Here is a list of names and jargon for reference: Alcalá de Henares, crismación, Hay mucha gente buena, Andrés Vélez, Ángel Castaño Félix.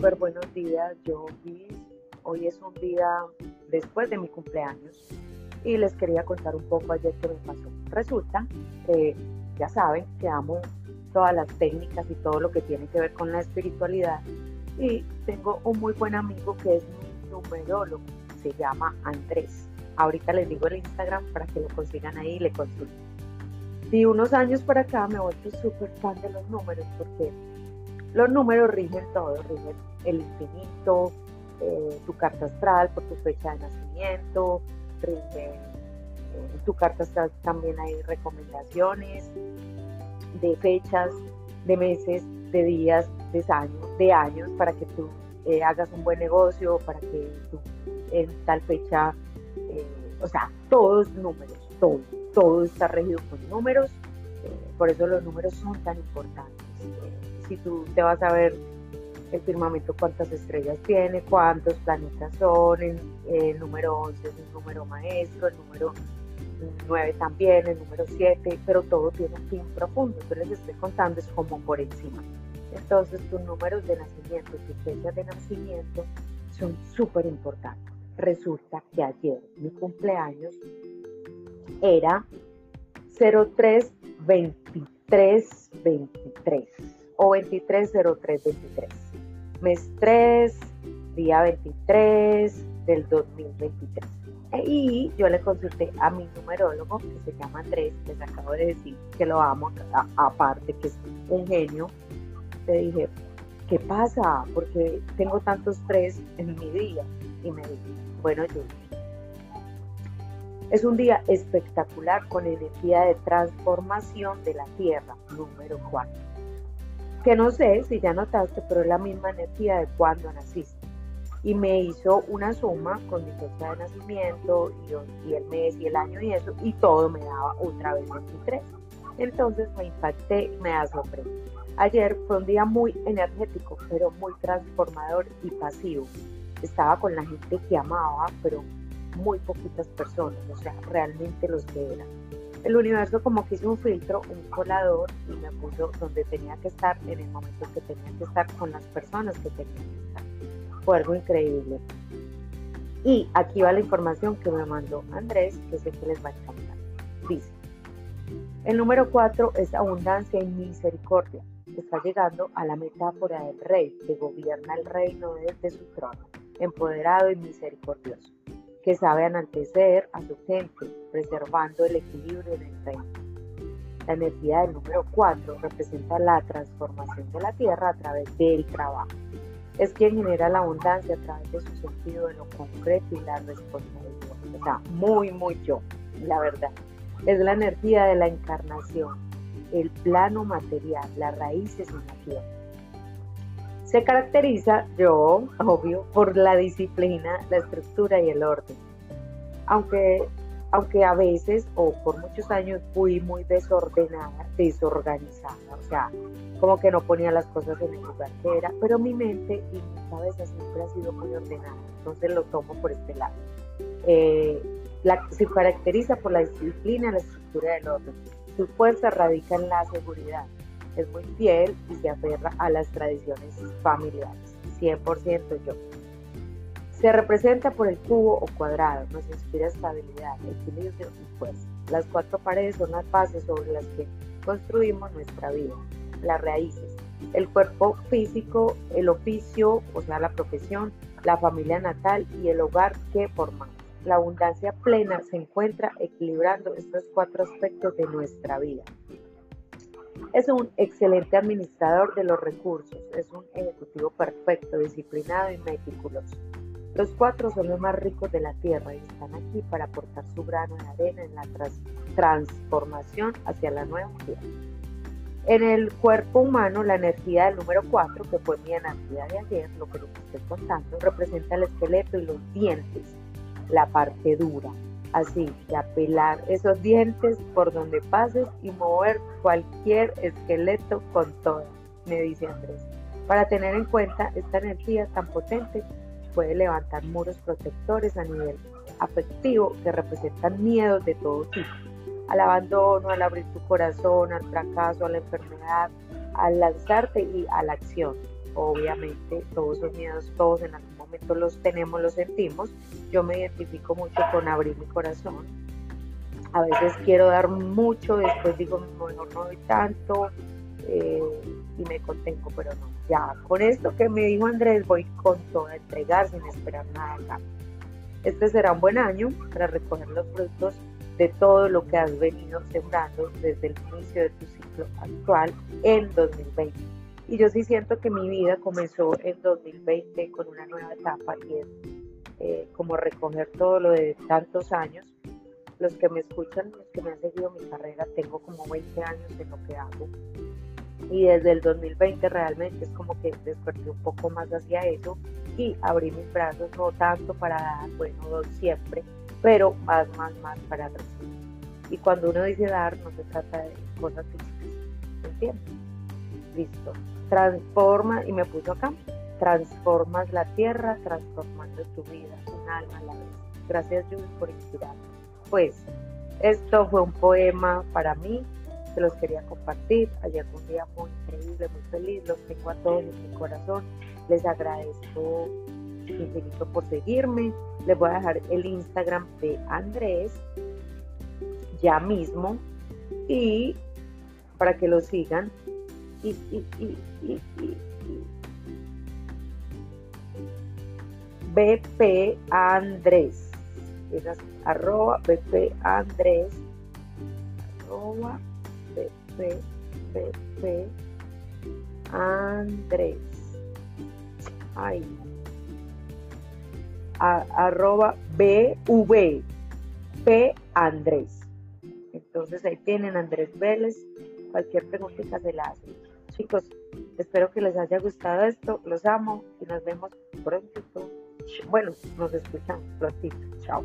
Súper buenos días, yo vi, hoy es un día después de mi cumpleaños y les quería contar un poco ayer que me pasó. Resulta que ya saben que amo todas las técnicas y todo lo que tiene que ver con la espiritualidad y tengo un muy buen amigo que es mi numerólogo, se llama Andrés. Ahorita les digo el Instagram para que lo consigan ahí y le consulten. De unos años para acá me he vuelto súper fan de los números porque los números rigen todo, rigen el infinito, tu carta astral por tu fecha de nacimiento, rigen tu carta astral, también hay recomendaciones de fechas, de meses, de días, de años para que tú hagas un buen negocio, para que tú en tal fecha, o sea, todos números, todo está regido por números, por eso los números son tan importantes. Si tú te vas a ver el firmamento, cuántas estrellas tiene, cuántos planetas son, el número 11 es un número maestro, el número 9 también, el número 7, pero todo tiene un fin profundo. Yo les estoy contando, es como por encima. Entonces tus números de nacimiento, tus fechas de nacimiento son súper importantes. Resulta que ayer mi cumpleaños era 03-23-23. O 23-03-23, mes 3, día 23 del 2023. Y yo le consulté a mi numerólogo, que se llama Andrés, les acabo de decir que lo amo, aparte que es un genio. Le dije, ¿qué pasa? Porque tengo tantos 3 en mi día. Y me dijo, bueno, yo es un día espectacular con energía de transformación de la Tierra, número 4. Que no sé si ya notaste, pero es la misma energía de cuando naciste. Y me hizo una suma con mi fecha de nacimiento y el mes y el año y eso, y todo me daba otra vez 23. Entonces me impacté, me asombré. Ayer fue un día muy energético, pero muy transformador y pasivo. Estaba con la gente que amaba, pero muy poquitas personas, o sea, realmente los que eran. El universo como que hizo un filtro, un colador, y me puso donde tenía que estar, en el momento que tenía que estar, con las personas que tenía que estar. Fue algo increíble. Y aquí va la información que me mandó Andrés, que sé que les va a encantar. Dice, el número 4 es abundancia y misericordia. Está llegando a la metáfora del rey, que gobierna el reino desde su trono, empoderado y misericordioso, que sabe enaltecer a su gente, preservando el equilibrio en el reino. La energía del número 4 representa la transformación de la tierra a través del trabajo. Es quien genera la abundancia a través de su sentido de lo concreto y la responsabilidad. O sea, muy yo, la verdad. Es la energía de la encarnación, el plano material, las raíces en la tierra. Se caracteriza, yo, obvio, por la disciplina, la estructura y el orden. Aunque a veces, o por muchos años, fui muy desordenada, desorganizada, o sea, como que no ponía las cosas en el lugar que era, pero mi mente y mi cabeza siempre ha sido muy ordenada, entonces lo tomo por este lado. Se caracteriza por la disciplina, la estructura y el orden. Su fuerza radica en la seguridad. Es muy fiel y se aferra a las tradiciones familiares, 100% yo. Se representa por el cubo o cuadrado, nos inspira estabilidad, equilibrio y fuerza. Las 4 paredes son las bases sobre las que construimos nuestra vida, las raíces, el cuerpo físico, el oficio, o sea la profesión, la familia natal y el hogar que formamos. La abundancia plena se encuentra equilibrando estos 4 aspectos de nuestra vida. Es un excelente administrador de los recursos, es un ejecutivo perfecto, disciplinado y meticuloso. Los 4 son los más ricos de la tierra y están aquí para aportar su grano de arena en la transformación hacia la nueva tierra. En el cuerpo humano, la energía del número 4, que fue mi energía de ayer, lo que les estoy contando, representa el esqueleto y los dientes, la parte dura. Así que apelar esos dientes por donde pases y mover cualquier esqueleto con todo, me dice Andrés. Para tener en cuenta esta energía tan potente, puede levantar muros protectores a nivel afectivo que representan miedos de todo tipo, al abandono, al abrir tu corazón, al fracaso, a la enfermedad, al lanzarte y a la acción. Obviamente todos esos miedos, todos en algún momento los tenemos, los sentimos. Yo me identifico mucho con abrir mi corazón. A veces quiero dar mucho, después digo, mejor no doy tanto y me contengo, pero no. Ya con esto que me dijo Andrés, voy con toda, entregar sin esperar nada a cambio. Este será un buen año para recoger los frutos de todo lo que has venido sembrando desde el inicio de tu ciclo actual en 2020. Y yo sí siento que mi vida comenzó en 2020 con una nueva etapa y es como recoger todo lo de tantos años. Los que me escuchan, los que me han seguido mi carrera, tengo como 20 años en lo que hago. Y desde el 2020 realmente es como que desperté un poco más hacia eso y abrí mis brazos, no tanto para dar, bueno, doy siempre, pero más para recibir. Y cuando uno dice dar, no se trata de cosas físicas, ¿entiendes? Listo, transforma, y me puso acá, transformas la tierra, transformando tu vida, un alma a la vez. Gracias, Judy, por inspirarme. Pues, esto fue un poema para mí, se los quería compartir. Ayer fue un día muy increíble, muy feliz, los tengo a todos en mi corazón, les agradezco infinito por seguirme. Les voy a dejar el Instagram de Andrés ya mismo, y para que lo sigan. vpandres, arroba vpandres, arroba vpandres, ay, arroba vpandres. Entonces ahí tienen Andrés Vélez, cualquier preguntita se la hace. Chicos, espero que les haya gustado esto, los amo y nos vemos prontito. Bueno, nos escuchamos prontito, chao.